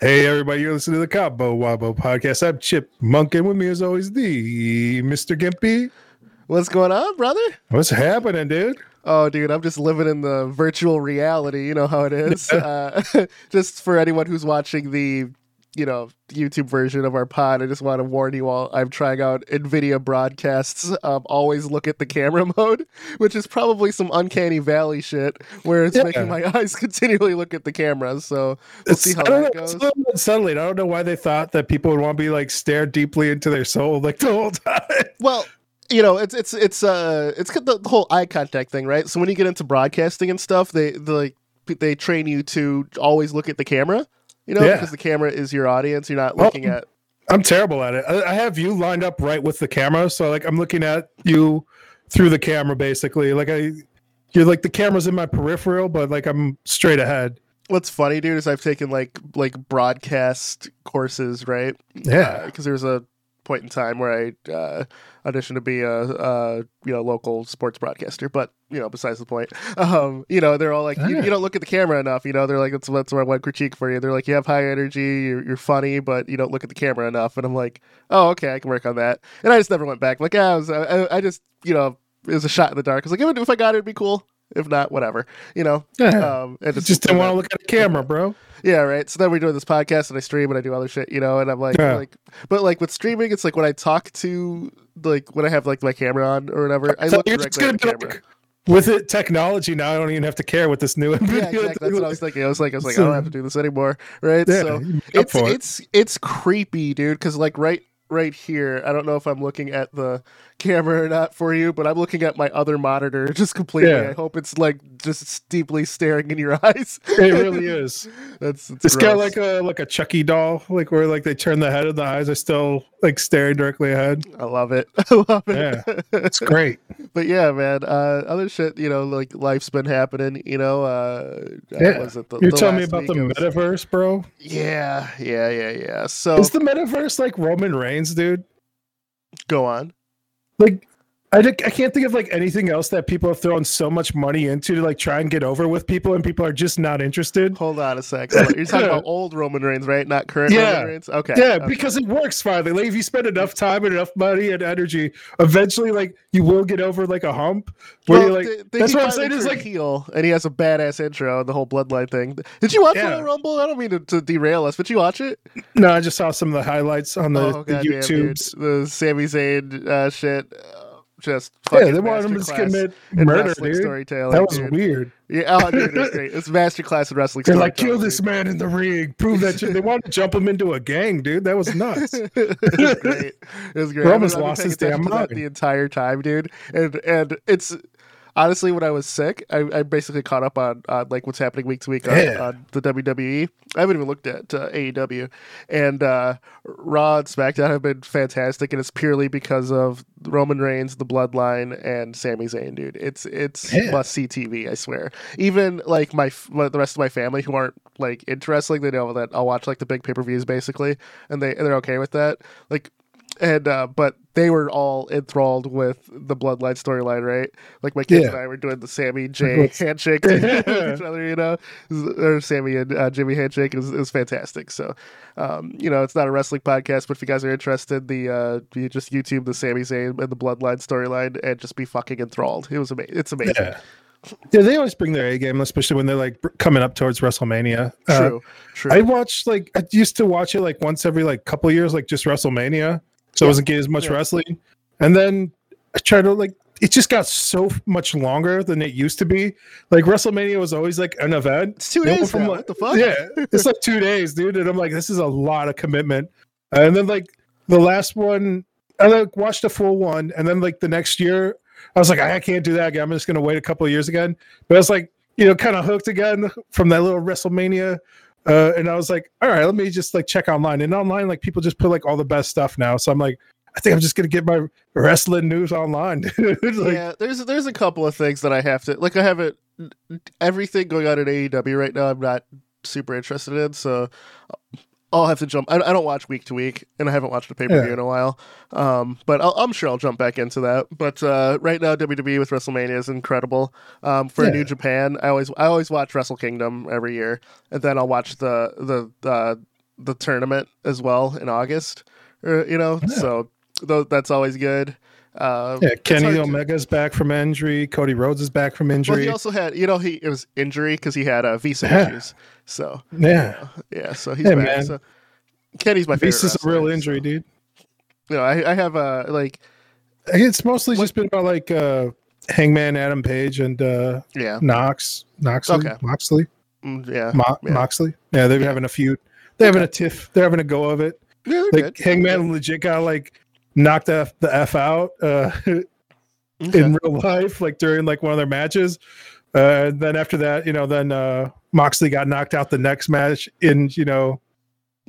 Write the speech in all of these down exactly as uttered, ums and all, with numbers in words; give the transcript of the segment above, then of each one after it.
Hey everybody, you're listening to the Cabo Wabo Podcast. I'm Chip Munken. With me as always, the Mister Gimpy. What's going on, brother? What's happening, dude? Oh, dude, I'm just living in the virtual reality. You know how it is. uh, just for anyone who's watching the, you know, YouTube version of our pod, I just want to warn you all, I'm trying out NVIDIA broadcasts. Um, always look at the camera mode, which is probably some uncanny valley shit where it's yeah. making my eyes continually look at the camera. So we'll it's, see how that know, goes. It's a little bit subtly. I don't know why they thought that people would want to be like stared deeply into their soul like the whole time. Well, you know, it's it's it's uh it's the, the whole eye contact thing, right? So when you get into broadcasting and stuff, they like they, they train you to always look at the camera. You know, yeah. because the camera is your audience. You're not looking well, at. I'm terrible at it. I, I have you lined up right with the camera, so like I'm looking at you through the camera, basically. Like I, you're like the camera's in my peripheral, but like I'm straight ahead. What's funny, dude, is I've taken like like broadcast courses, right? Yeah, because uh, there was a point in time where I uh, auditioned to be a, a you know local sports broadcaster, but. You know, besides the point, um, you know, they're all like, you, you don't look at the camera enough. You know, they're like, that's, that's my one critique for you. They're like, you have high energy, you're, you're funny, but you don't look at the camera enough. And I'm like, oh, okay, I can work on that. And I just never went back. Like, ah, I was, I, I just, you know, it was a shot in the dark. I was like, if I got it, it'd be cool. If not, whatever, you know. Yeah. Um, and just, just didn't want to look at the camera, bro. Yeah, right. So then we're doing this podcast, and I stream, and I do other shit, you know. And I'm like, yeah. like, but like with streaming, it's like when I talk to, like when I have like my camera on or whatever, I so look directly at the camera. Like- With it, technology now, I don't even have to care what this new. Yeah, exactly. That's what I was thinking. I was like, I was like, so, I don't have to do this anymore, right? Yeah, so it's it. it's it's creepy, dude. Because like right right here, I don't know if I'm looking at the camera or not for you, but I'm looking at my other monitor just completely. Yeah. I hope it's like just deeply staring in your eyes. It really is. That's it's, it's kind of like a like a Chucky doll, like where like they turn the head and the eyes are still like staring directly ahead. I love it. I love it. Yeah, it's great. But yeah, man, uh, other shit, you know, like life's been happening, you know. Uh, yeah. was it the, You're the telling me about the metaverse, was... bro? Yeah, yeah, yeah, yeah. So is the metaverse like Roman Reigns, dude? Go on. Like, I, I can't think of like anything else that people have thrown so much money into to like try and get over with people, and people are just not interested. Hold on a sec. You're talking about old Roman Reigns, right? Not current yeah. Roman Reigns? Okay. Yeah, okay. Because it works finally. Like, if you spend enough time and enough money and energy, eventually like you will get over like a hump. Where well, you're like, they, they that's what I'm saying is like heel, and he has a badass intro and the whole Bloodline thing. Did you watch yeah. Royal Rumble? I don't mean to, to derail us, but you watch it? No, I just saw some of the highlights on the, oh, the YouTubes. Damn, the Sami Zayn uh, shit. Just fucking yeah, they wanted him to commit murder, dude. Storytelling, that was dude. weird. Yeah, oh, dude, it's great. It's masterclass in wrestling. They're like, kill this dude. man in the ring. Prove that. You, they wanted to jump him into a gang, dude. That was nuts. It was great. It was great. Roman's lost his damn mind the entire time, dude. And and it's honestly, when I was sick, I, I basically caught up on, on like what's happening week to week on, yeah. on the W W E. I haven't even looked at uh, A E W, and uh, Raw and SmackDown have been fantastic, and it's purely because of Roman Reigns, the Bloodline, and Sami Zayn, dude. It's it's yeah. must see T V, I swear. Even like my the rest of my family who aren't like into wrestling, they know that I'll watch like the big pay per views basically, and they and they're okay with that. Like. And uh, but they were all enthralled with the Bloodline storyline, right? Like my kids yeah. and I were doing the Sammy J handshake to yeah. each other, you know, or Sammy and uh, Jimmy handshake. It was, it was fantastic. So, um, you know, it's not a wrestling podcast, but if you guys are interested, the uh, you just YouTube the Sami Zayn and the Bloodline storyline and just be fucking enthralled. It was amazing. It's amazing. Yeah. Yeah, they always bring their A game, especially when they're like coming up towards WrestleMania. True, uh, true. I watched like I used to watch it like once every like couple years, like just WrestleMania. So yeah. I wasn't getting as much yeah. wrestling. And then I tried to like, it just got so much longer than it used to be. Like WrestleMania was always like an event. It's two days from, like, what the fuck? Yeah. It's like two days, dude. And I'm like, this is a lot of commitment. And then like the last one, I like watched a full one. And then like the next year I was like, I can't do that again. I'm just going to wait a couple of years again. But I was like, you know, kind of hooked again from that little WrestleMania. Uh, and I was like, all right, let me just like check online. And online, like people just put like all the best stuff now. So I'm like, I think I'm just gonna get my wrestling news online. Dude. Like, yeah, there's there's a couple of things that I have to like. I haven't everything going on at A E W right now. I'm not super interested in, so I'll have to jump. I, I don't watch week to week, and I haven't watched a pay-per-view yeah. in a while. Um, but I'll, I'm sure I'll jump back into that. But uh, right now, W W E with WrestleMania is incredible. Um, for yeah. New Japan, I always I always watch Wrestle Kingdom every year, and then I'll watch the the the, the tournament as well in August. Or, you know, yeah. so th- that's always good. Uh, yeah, Kenny Omega's to... back from injury. Cody Rhodes is back from injury. Well, he also had, you know, he it was injury because he had uh, visa yeah. issues. So yeah, you know, yeah. So he's hey, back. So, Kenny's my favorite. Visa's a real injury, so. dude. You know, I, I have a uh, like. It's mostly what, just been about like uh, Hangman Adam Page and uh, yeah, Knox, Knoxley, okay. Moxley, mm, yeah. Mo- yeah, Moxley. Yeah, they're yeah. having a feud. They're okay. having a tiff. They're having a go of it. Yeah, like good. Hangman yeah. legit got like. knocked the F, the F out uh, okay. in real life, like during like one of their matches. Uh, then after that, you know, then uh, Moxley got knocked out the next match in, you know.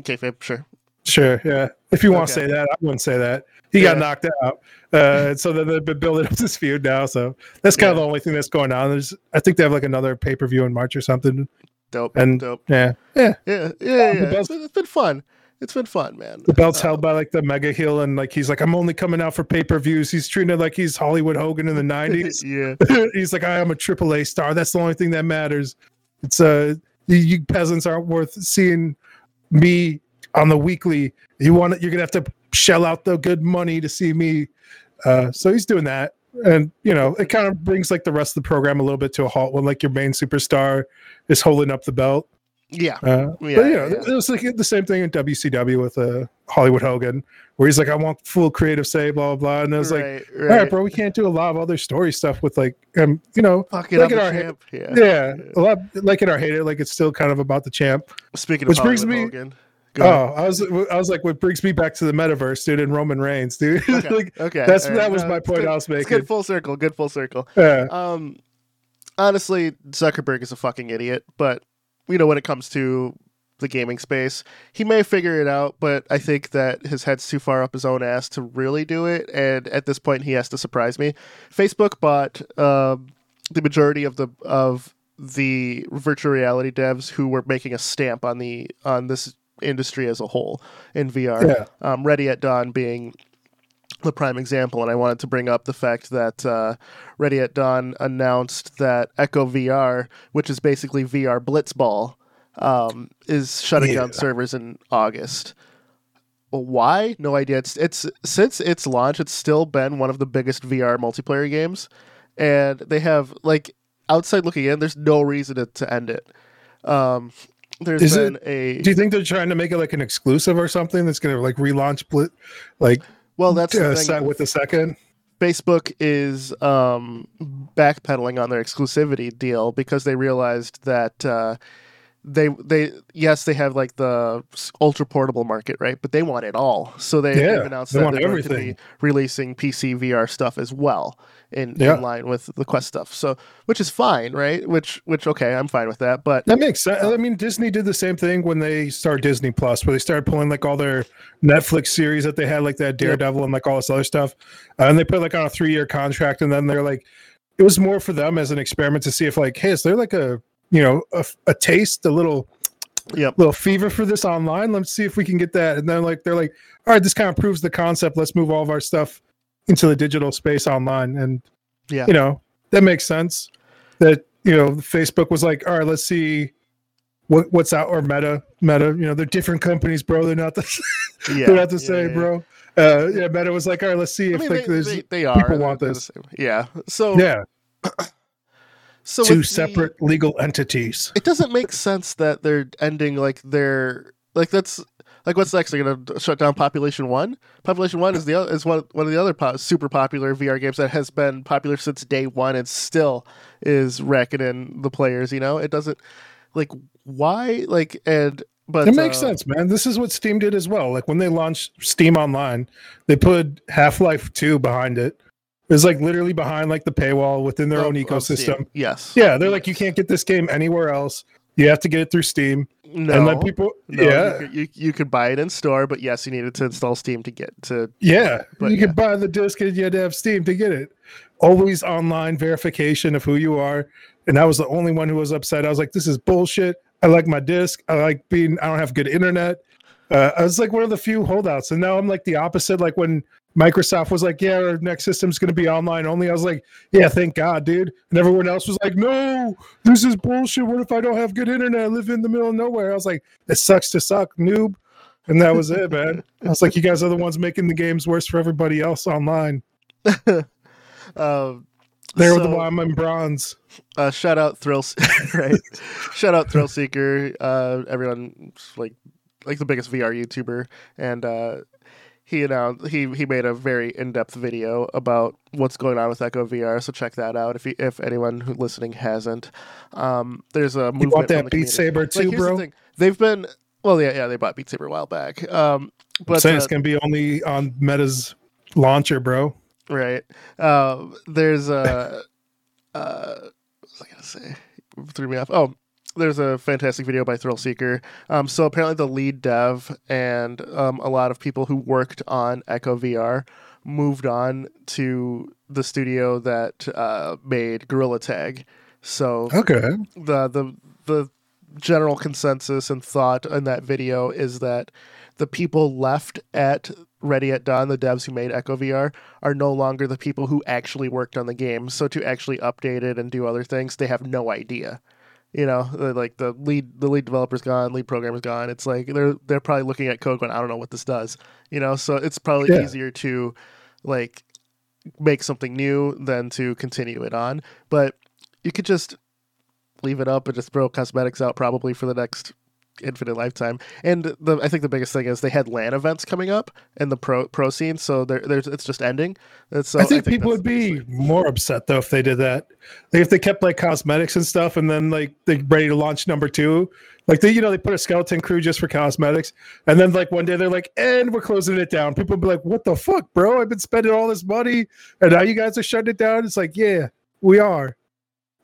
Okay, sure. Sure, yeah. If you want okay. to say that, I wouldn't say that. He yeah. got knocked out. Uh, so then they've been building up this feud now. So that's kind yeah. of the only thing that's going on. There's, I think they have like another pay-per-view in March or something. Dope. And dope. Yeah. Yeah. Yeah. Yeah. yeah. It's, it's been fun. It's been fun, man. The belt's um, held by like the mega heel, and like he's like, I'm only coming out for pay per views. He's treating it like he's Hollywood Hogan in the nineties. yeah, he's like, I am a triple A star. That's the only thing that matters. It's uh, you, you peasants aren't worth seeing me on the weekly. You want it? You're gonna have to shell out the good money to see me. Uh, so he's doing that, and you know, it kind of brings like the rest of the program a little bit to a halt when like your main superstar is holding up the belt. Yeah. Uh, yeah, but you know, yeah. it was like the same thing in W C W with uh, Hollywood Hogan, where he's like, "I want full creative say, blah blah blah," and I was right, like, "All right, right, bro, we can't do a lot of other story stuff with like, um, you know, like in our hate, yeah. Yeah, yeah, a lot like in our hate it, like it's still kind of about the champ." Speaking which of brings Hollywood me, Hogan, go oh, ahead. I was I was like, what brings me back to the metaverse, dude, and Roman Reigns, dude. Okay, like, okay, that's right. that was no, my point good, I was making. It's good full circle, good full circle. Yeah. Um, honestly, Zuckerberg is a fucking idiot, but. You know, when it comes to the gaming space, he may figure it out, but I think that his head's too far up his own ass to really do it. And at this point, he has to surprise me. Facebook bought uh, the majority of the of the virtual reality devs who were making a stamp on the on this industry as a whole in V R. Yeah. Um, Ready at Dawn being the prime example, and I wanted to bring up the fact that uh, Ready at Dawn announced that Echo V R, which is basically V R Blitzball, um, is shutting yeah. down servers in August. Well, why? No idea. It's it's since its launch, it's still been one of the biggest V R multiplayer games, and they have like outside looking in. There's no reason to, to end it. Um, There's is been it, a. Do you think they're trying to make it like an exclusive or something that's going to like relaunch Blit, like? Well, that's the thing. With the second. Facebook is um, backpedaling on their exclusivity deal because they realized that uh, they they yes they have like the ultra portable market, right, but they want it all. So they yeah, announced they that they're everything. going to be releasing P C V R stuff as well in, yeah. in line with the Quest stuff. So which is fine, right? Which which okay, I'm fine with that. But that makes sense. I mean, Disney did the same thing when they started Disney Plus, where they started pulling like all their Netflix series that they had, like that Daredevil yep. and like all this other stuff, uh, and they put like on a three-year contract, and then they're like, it was more for them as an experiment to see if like, hey, is there like a you know a, a taste, a little, yep. little fever for this online? Let's see if we can get that. And then like they're like, all right, this kind of proves the concept. Let's move all of our stuff into the digital space online, and yeah, you know that makes sense. That you know Facebook was like, all right, let's see. What, what's out or Meta? Meta, you know, they're different companies, bro. They're not the, yeah, they're not the yeah, same, yeah. bro. Uh, yeah, Meta was like, all right, let's see I if mean, like, they, there's they, they are people want this. Yeah, so yeah, so two separate the, legal entities. It doesn't make sense that they're ending like they're like that's like what's next? They're gonna shut down Population One. Population One is the is one one of the other po- super popular V R games that has been popular since day one and still is racking in the players. You know, it doesn't. Like why? Like and but it makes uh, sense, man. This is what Steam did as well. Like when they launched Steam Online, they put Half-Life two behind it. It was like literally behind like the paywall within their oh, own ecosystem. Yes. Yeah, they're yes. like you can't get this game anywhere else. You have to get it through Steam. No, and let people. No, yeah, you could, you, you could buy it in store, but yes, you needed to install Steam to get to. Yeah, but you yeah. could buy the disc, and you had to have Steam to get it. Always online verification of who you are. And I was the only one who was upset. I was like, this is bullshit. I like my disc. I like being, I don't have good internet. Uh, I was like one of the few holdouts, and now I'm like the opposite. Like when Microsoft was like, yeah, our next system's going to be online only, I was like, yeah, thank God, dude. And everyone else was like, no, this is bullshit. What if I don't have good internet? I live in the middle of nowhere. I was like, it sucks to suck, noob. And that was it, man. I was like, you guys are the ones making the games worse for everybody else online. um, there so, with the bomb and bronze. Uh, shout out Thrillseeker, right? Shout out Thrillseeker. Uh, everyone's like, like the biggest V R YouTuber, and uh, he announced he he made a very in-depth video about what's going on with Echo V R. So check that out if you, if anyone who listening hasn't. Um, there's a movement. You want that Beat Saber too, like, bro? The They've been well, yeah, yeah. They bought Beat Saber a while back. Um, but I'm saying uh, it's gonna be only on Meta's launcher, bro. Right. Uh, there's a. uh, what was I gonna say? It threw me off. Oh. There's a fantastic video by Thrillseeker. Um, so apparently the lead dev and um, a lot of people who worked on Echo V R moved on to the studio that uh, made Gorilla Tag. So okay. the, the the general consensus and thought in that video is that the people left at Ready at Dawn, the devs who made Echo V R, are no longer the people who actually worked on the game. So to actually update it and do other things, they have no idea. You know, like the lead, the lead developer's gone, lead programmer's gone. It's like they're they're probably looking at code going, I don't know what this does. You know, so it's probably yeah. easier to like make something new than to continue it on. But you could just leave it up and just throw cosmetics out probably for the next infinite lifetime. And the I think the biggest thing is they had LAN events coming up and the pro pro scene, so there there's it's just ending. And so I think, I think people would be more upset though if they did that. Like if they kept like cosmetics and stuff, and then like they're ready to launch number two, like they you know they put a skeleton crew just for cosmetics, and then like one day they're like, and we're closing it down. People would be like, what the fuck, bro? I've been spending all this money, and now you guys are shutting it down. It's like, yeah, we are.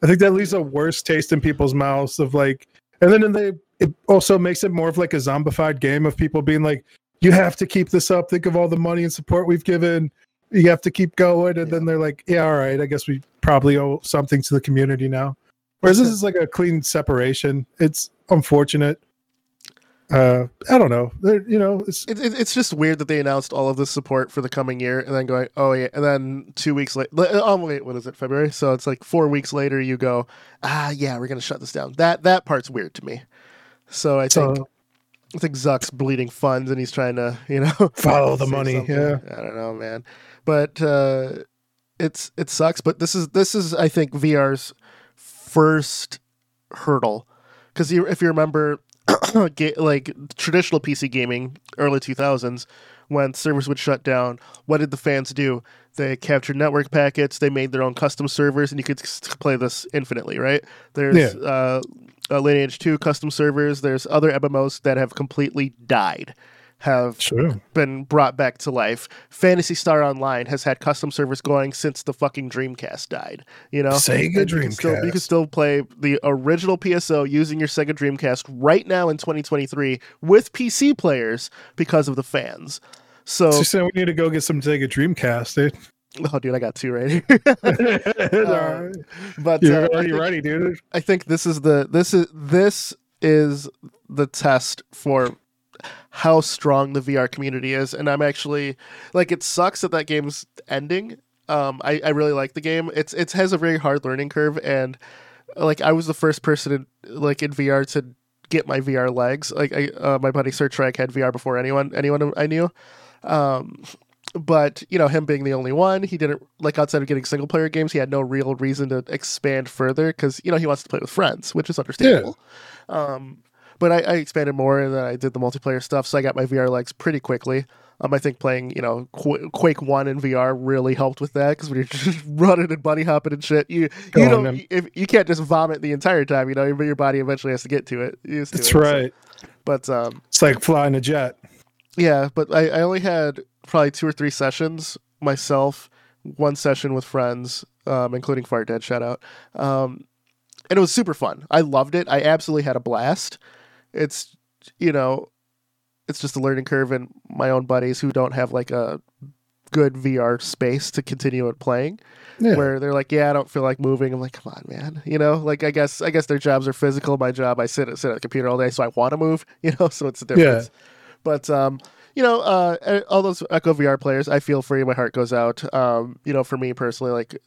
I think that leaves a worse taste in people's mouths of like, and then they. It also makes it more of like a zombified game of people being like, you have to keep this up. Think of all the money and support we've given. You have to keep going. And yeah. then they're like, yeah, all right. I guess we probably owe something to the community now. Whereas this is like a clean separation. It's unfortunate. Uh, I don't know. They're, you know, it's it, it, it's just weird that they announced all of this support for the coming year and then going, oh yeah, and then two weeks later, oh wait, what is it, February? So it's like four weeks later. You go, ah, yeah, we're gonna shut this down. That that part's weird to me. So I think uh, I think Zuck's bleeding funds and he's trying to, you know, follow the money. Something. Yeah, I don't know, man. But uh, it's it sucks. But this is this is I think V R's first hurdle, because you, if you remember, like traditional P C gaming, early two thousands, when servers would shut down, what did the fans do? They captured network packets. They made their own custom servers, and you could play this infinitely, right? There's yeah. uh, uh, Lineage two custom servers. There's other M M Os that have completely died, have sure. been brought back to life. Phantasy Star Online has had custom servers going since the fucking Dreamcast died. You know, Sega and Dreamcast. You can, still, you can still play the original P S O using your Sega Dreamcast right now in twenty twenty-three with P C players because of the fans. So, so you're saying we need to go get some Sega Dreamcast, dude. Oh, dude, I got two right here. uh, but you're uh, already think, ready, dude. I think this is the this is this is the test for how strong the V R community is, and I'm actually like, it sucks that that game's ending. Um, I I really like the game. It's it has a very hard learning curve, and like I was the first person in, like in V R to get my V R legs. Like I, uh, my buddy Sir Track had V R before anyone anyone I knew. Um, but you know, him being the only one, he didn't like outside of getting single player games, he had no real reason to expand further because you know, he wants to play with friends, which is understandable. Yeah. Um, but I, I expanded more and then I did the multiplayer stuff, so I got my V R legs pretty quickly. Um, I think playing you know Qu- Quake One in V R really helped with that, because when you're just running and bunny hopping and shit, you Go you don't if you can't just vomit the entire time. You know, your body eventually has to get to it. Used to That's it, right. So. But um, it's like flying a jet. Yeah, but I, I only had probably two or three sessions myself, one session with friends, um, including Fire Dead, shout out. Um, and it was super fun. I loved it. I absolutely had a blast. It's, you know, it's just a learning curve, and my own buddies who don't have like a good V R space to continue it playing, yeah. where they're like, yeah, I don't feel like moving. I'm like, come on, man. You know, like, I guess, I guess their jobs are physical. My job, I sit at, sit at the computer all day, so I want to move, you know, so it's a difference. Yeah. But, um, you know, uh, all those Echo V R players, I feel for you. My heart goes out. Um, you know, for me personally, like,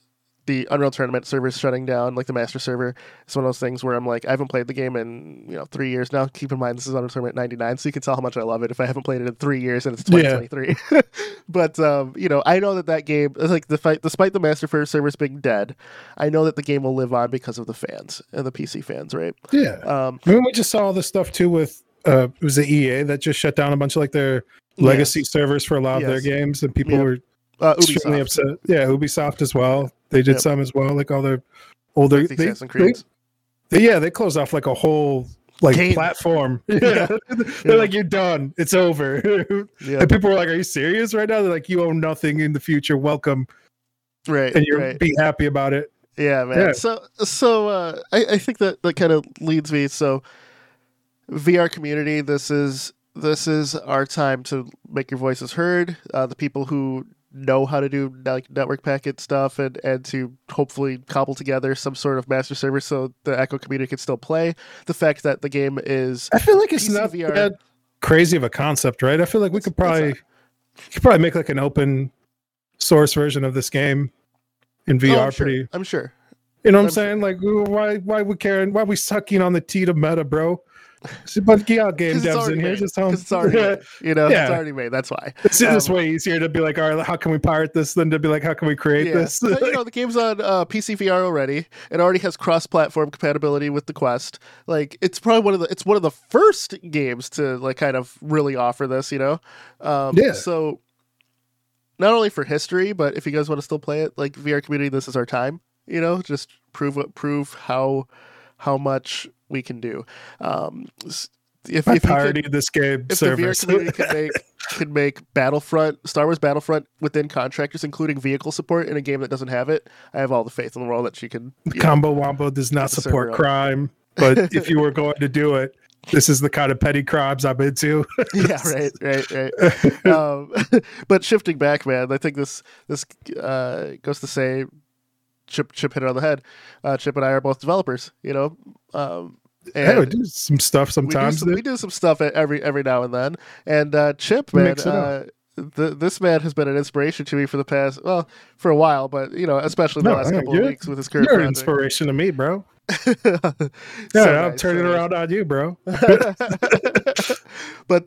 the Unreal Tournament server's shutting down, like the master server. It's one of those things where I'm like, I haven't played the game in, you know, three years now. Keep in mind, this is Unreal Tournament ninety-nine, so you can tell how much I love it if I haven't played it in three years and it's twenty twenty-three. Yeah. But, um, you know, I know that that game, like, the fight, despite the master servers being dead, I know that the game will live on because of the fans and the P C fans, right? Yeah. Um, I mean, we just saw all this stuff, too, with, uh, it was the E A that just shut down a bunch of, like, their legacy yeah. servers for a lot yes. of their games, and people yeah. were uh, extremely upset. Yeah, Ubisoft as well. They did yep. some as well, like all their older. Like the they, they, yeah, they closed off like a whole like Game. platform. Yeah, yeah. They're yeah. like, you're done. It's over. Yeah. And people were like, are you serious right now? They're like, you owe nothing in the future. Welcome. Right. And you're right. be happy about it. Yeah, man. Yeah. So, so uh, I, I think that, that kind of leads me. So, V R community, this is this is our time to make your voices heard. Uh, the people who know how to do like network packet stuff and, and to hopefully cobble together some sort of master server so the Echo community can still play. The fact that the game is I feel like it's not that crazy of a concept, right? I feel like we could probably could probably make like an open source version of this game in V R. Oh, I'm sure. pretty I'm sure. You know what I'm, I'm saying? Sure. Like why why we caring? Why are we sucking on the T to Meta, bro? But yeah, game devs in here just home. It's already made, you know, yeah. it's already made. That's why it's um, just way easier to be like, all right, how can we pirate this? Than to be like, how can we create yeah. this? But, you know, the game's on uh, P C V R already. It already has cross-platform compatibility with the Quest. Like, it's probably one of the it's one of the first games to like kind of really offer this. You know, um, yeah. So not only for history, but if you guys want to still play it, like V R community, this is our time. You know, just prove what prove how how much. we can do. Um, if I if parody could, this game if service. The V R community could make, could make Battlefront, Star Wars Battlefront within contractors, including vehicle support in a game that doesn't have it, I have all the faith in the world that you can. You Combo know, Wombo does not support crime, but if you were going to do it, this is the kind of petty crimes I'm into. yeah, right, right, right. Um, but shifting back, man, I think this this uh, goes to say Chip Chip hit it on the head. Uh, Chip and I are both developers, you know. Um, And yeah, we do some stuff sometimes. We do some, we do some stuff every every now and then. And uh, Chip, man, uh, th- this man has been an inspiration to me for the past, well, for a while, but you know, especially the no, last couple of weeks with his current project. You're an inspiration to me, bro. yeah, so I'm nice, turning so around nice. on you, bro. But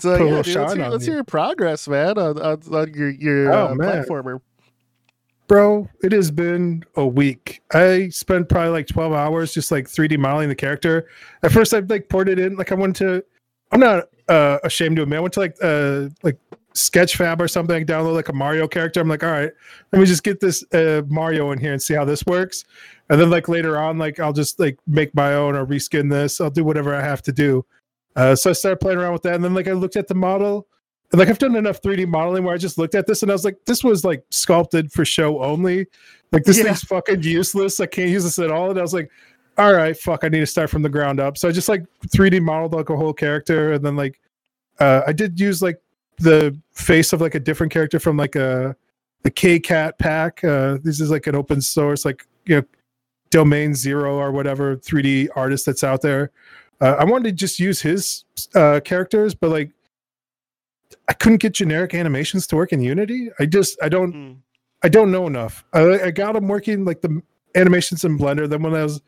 uh, yeah, dude, let's, hear, let's hear your progress, man, on, on, on your your oh, uh, platformer. Bro, it has been a week. I spent probably like twelve hours just like three D modeling the character. At first, I like poured it in. Like I went to, I'm not uh, ashamed to admit, I went to like uh, like Sketchfab or something. I download like a Mario character. I'm like, all right, let me just get this uh, Mario in here and see how this works. And then like later on, like I'll just like make my own or reskin this. I'll do whatever I have to do. Uh, so I started playing around with that. And then like I looked at the model. Like I've done enough three D modeling where I just looked at this and I was like, this was like sculpted for show only. Like this yeah. thing's fucking useless. I can't use this at all. And I was like, all right, fuck, I need to start from the ground up. So I just like three D modeled like a whole character. And then like, uh, I did use like the face of like a different character from like a, the K-Cat pack. Uh, this is like an open source, like, you know, Domain Zero or whatever three D artist that's out there. Uh, I wanted to just use his uh, characters, but like, I couldn't get generic animations to work in Unity. I just, I don't, mm. I don't know enough. I, I got them working like the animations in Blender. Then when I was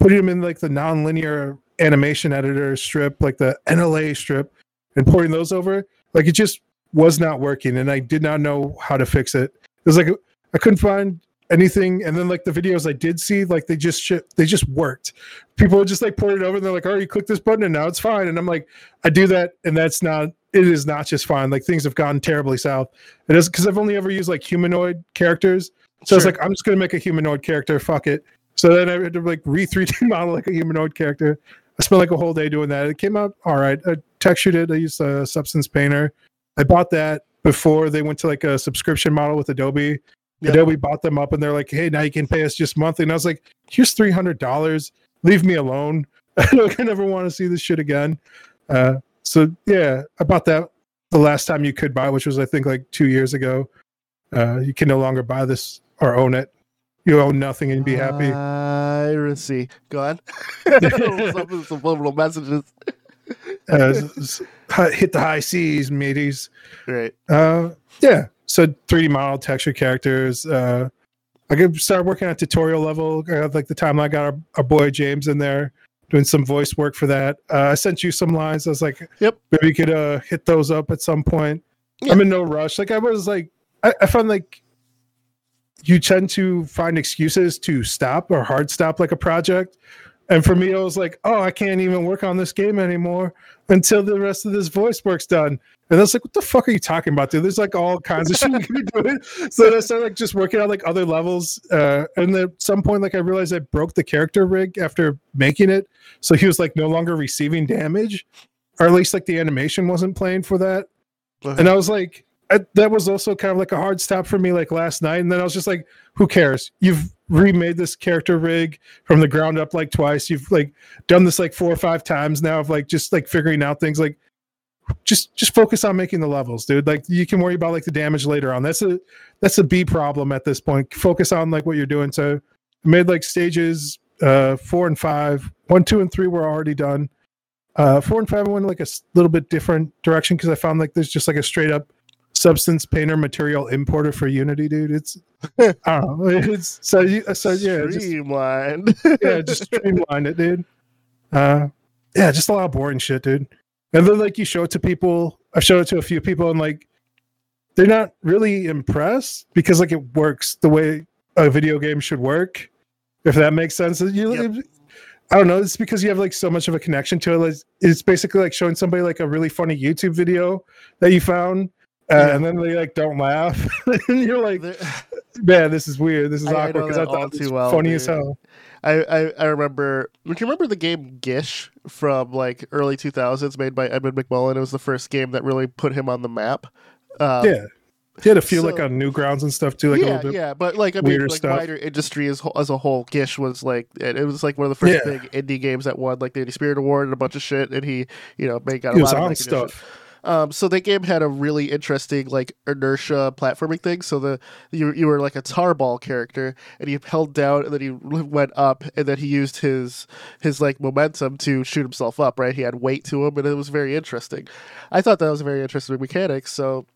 putting them in like the nonlinear animation editor strip, like the N L A strip, and pouring those over, like it just was not working. And I did not know how to fix it. It was like, I couldn't find anything. And then like the videos I did see, like they just shit, they just worked. People would just like pour it over and they're like, oh, you click this button and now it's fine. And I'm like, I do that. And that's not, it is not just fine. Like things have gone terribly south. It is because I've only ever used like humanoid characters. So sure. I was like, I'm just going to make a humanoid character. Fuck it. So then I had to like re three D model like a humanoid character. I spent like a whole day doing that. It came out all right. I textured it. I used a uh, Substance Painter. I bought that before they went to like a subscription model with Adobe. Yeah. Adobe bought them up and they're like, hey, now you can pay us just monthly. And I was like, here's three hundred dollars. Leave me alone. I don't I never want to see this shit again. Uh, So yeah, I bought that the last time you could buy, which was I think like two years ago. Uh, you can no longer buy this or own it. You own nothing and be happy. I see. Go on. Some subliminal messages. Uh, hit the high seas, mateys. Right. Uh, yeah. So three D model, texture characters. Uh, I could start working at tutorial level. I got, like the time I got our, our boy James in there doing some voice work for that. Uh, I sent you some lines. I was like, yep, maybe you could uh, hit those up at some point. Yeah. I'm in no rush. Like I was like, I, I found like you tend to find excuses to stop or hard stop like a project. And for me, I was like, oh, I can't even work on this game anymore until the rest of this voice work's done. And I was like, what the fuck are you talking about, dude? There's like all kinds of shit you can be doing. So then I started like just working on like other levels. Uh, and then at some point, like I realized I broke the character rig after making it. So he was like no longer receiving damage, or at least like the animation wasn't playing for that. Uh-huh. And I was like, I, that was also kind of like a hard stop for me like last night. And then I was just like, who cares? You've remade this character rig from the ground up like twice. You've like done this like four or five times now of like just like figuring out things. Like just just focus on making the levels, dude. Like you can worry about like the damage later on. That's a that's a B problem at this point. Focus on like what you're doing. So I made like stages uh four and five. One, two, and three were already done. Uh four and five went like a little bit different direction because I found like there's just like a straight up Substance Painter material importer for Unity, dude. It's I don't know. It's so you so yeah, streamlined. Just, yeah, just streamline it, dude. Uh, yeah, just a lot of boring shit, dude. And then like you show it to people. I've showed it to a few people, and like they're not really impressed because like it works the way a video game should work, if that makes sense. You, yep. I don't know. It's because you have like so much of a connection to it. Like, it's basically like showing somebody like a really funny YouTube video that you found. Uh, and then they like don't laugh, and you're like, "Man, this is weird. This is I, awkward." Because I, I thought it was well, funny dude. as hell. I, I, I remember. Do you remember the game Gish from like early two thousands, made by Edmund McMullen? It was the first game that really put him on the map. Um, yeah, he had a few so, like on Newgrounds and stuff too. Like yeah, a little bit yeah, but like I mean, like stuff. wider industry as as a whole, Gish was like it, it was like one of the first yeah. big indie games that won like the Indie Spirit Award and a bunch of shit. And he, you know, made got a he lot was of on like, stuff. Edition. Um, so that game had a really interesting like inertia platforming thing. So the you you were like a tarball character, and he held down, and then he went up, and then he used his his like momentum to shoot himself up. Right, he had weight to him, and it was very interesting. I thought that was a very interesting mechanic. So.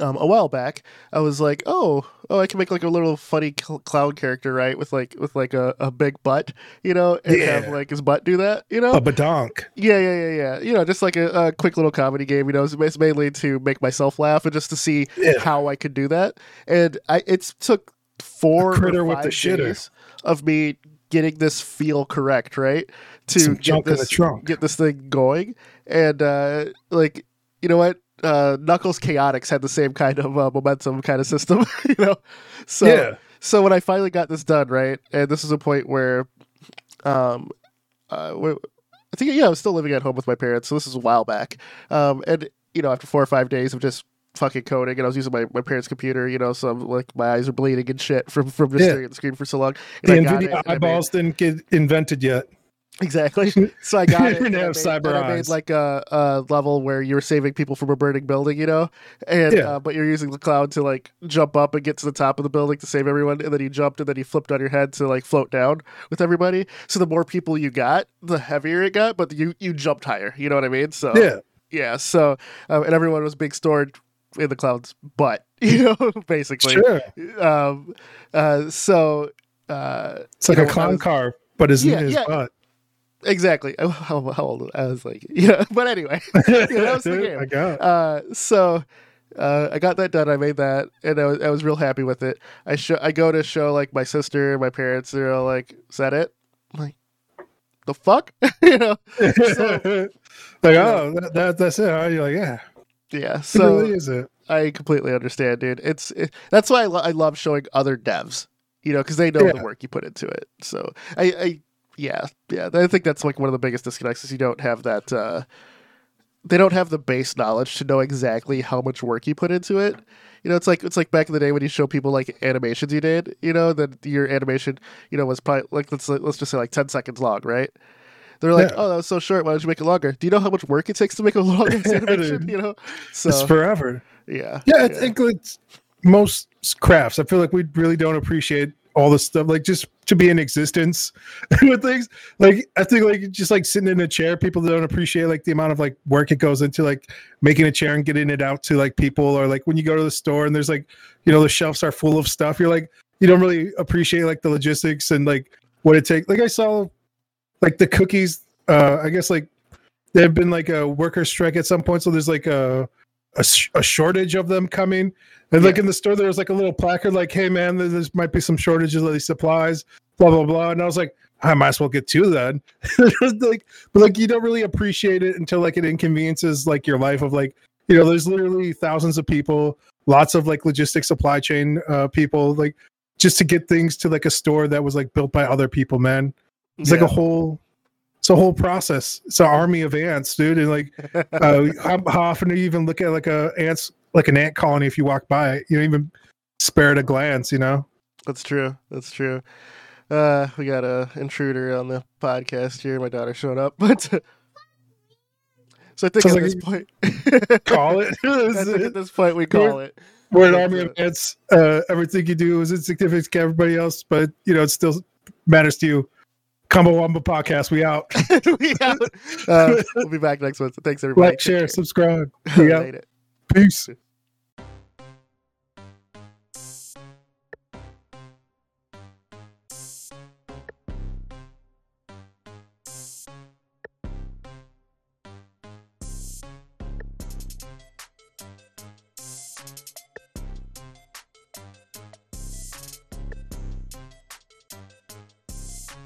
Um, a while back, I was like, "Oh, oh, I can make like a little funny cl- clown character, right? With like with like a, a big butt, you know, and yeah. have like his butt do that, you know, a badonk. Yeah, yeah, yeah, yeah. You know, just like a, a quick little comedy game. You know, it's mainly to make myself laugh and just to see yeah. how I could do that. And I, it took four a critter or five with the shitter days of me getting this feel correct, right? To Some get this get this thing going, and uh, like you know what." Uh, Knuckles Chaotix had the same kind of uh, momentum kind of system, you know? So, yeah. so when I finally got this done, right, and this is a point where um, uh, where, I think, yeah, I was still living at home with my parents, so this is a while back. Um, and, you know, after four or five days of just fucking coding, and I was using my, my parents' computer, you know, so I'm, like my eyes are bleeding and shit from, from just yeah. staring at the screen for so long. And the I NVIDIA eyeballs I made... didn't get invented yet. Exactly. So I got it. And I, made, and I made like a, a level where you were saving people from a burning building, you know, and yeah. uh, but you're using the cloud to like jump up and get to the top of the building to save everyone, and then you jumped and then you flipped on your head to like float down with everybody. So the more people you got, the heavier it got, but you you jumped higher. You know what I mean? So yeah, yeah. So um, and everyone was being stored in the cloud's butt, you know, basically. Sure. Um. Uh. So. Uh. It's like know, a clown was, car, but isn't yeah, his yeah. butt. Exactly. How, how old? I was like, yeah. But anyway, yeah, that was the game. I got. Uh, so uh, I got that done. I made that, and I was I was real happy with it. I show I go to show like my sister, my parents. They're all like, "Is that it?" I'm like, the fuck, you know? So, like, you oh, know. That, that that's it. Huh? You're like, yeah, yeah. So it really is it. I completely understand, dude. It's it, that's why I, lo- I love showing other devs, you know, because they know yeah. the work you put into it. So I. I Yeah, yeah. I think that's like one of the biggest disconnects is you don't have that. Uh, they don't have the base knowledge to know exactly how much work you put into it. You know, it's like it's like back in the day when you show people like animations you did. You know, that your animation, you know, was probably like let's let's just say like ten seconds long, right? They're like, yeah. oh, that was so short. Why don't you make it longer? Do you know how much work it takes to make a long animation? You know, so it's forever. Yeah, yeah. I yeah. think it's most crafts. I feel like we really don't appreciate all the stuff, like just to be in existence with things. Like I think like just like sitting in a chair, people don't appreciate like the amount of like work it goes into like making a chair and getting it out to like people, or like when you go to the store and there's like, you know, the shelves are full of stuff. You're like, you don't really appreciate like the logistics and like what it takes. Like I saw like the cookies, uh, I guess like there have been like a worker strike at some point. So there's like a, a, sh- a shortage of them coming. And yeah. like in the store, there was like a little placard like, hey man, there, there might be some shortages of these supplies, blah, blah, blah. And I was like, I might as well get two then. Like, but like, you don't really appreciate it until like it inconveniences like your life of like, you know, there's literally thousands of people, lots of like logistics supply chain uh, people, like just to get things to like a store that was like built by other people, man. It's yeah. like a whole... It's a whole process. It's an army of ants, dude. And like, uh, how, how often do you even look at like a ants, like an ant colony? If you walk by it, you don't even spare it a glance. You know, that's true. That's true. Uh, we got a intruder on the podcast here. My daughter showed up, but so I think so at like this point, call it. I think at this point, we call we're, it. We're an army of ants. Uh, everything you do is insignificant to everybody else, but you know it still matters to you. Combo Wumba podcast, we out. We out. Uh, we'll be back next month. Thanks, everybody. Like, share, subscribe. We out. Peace.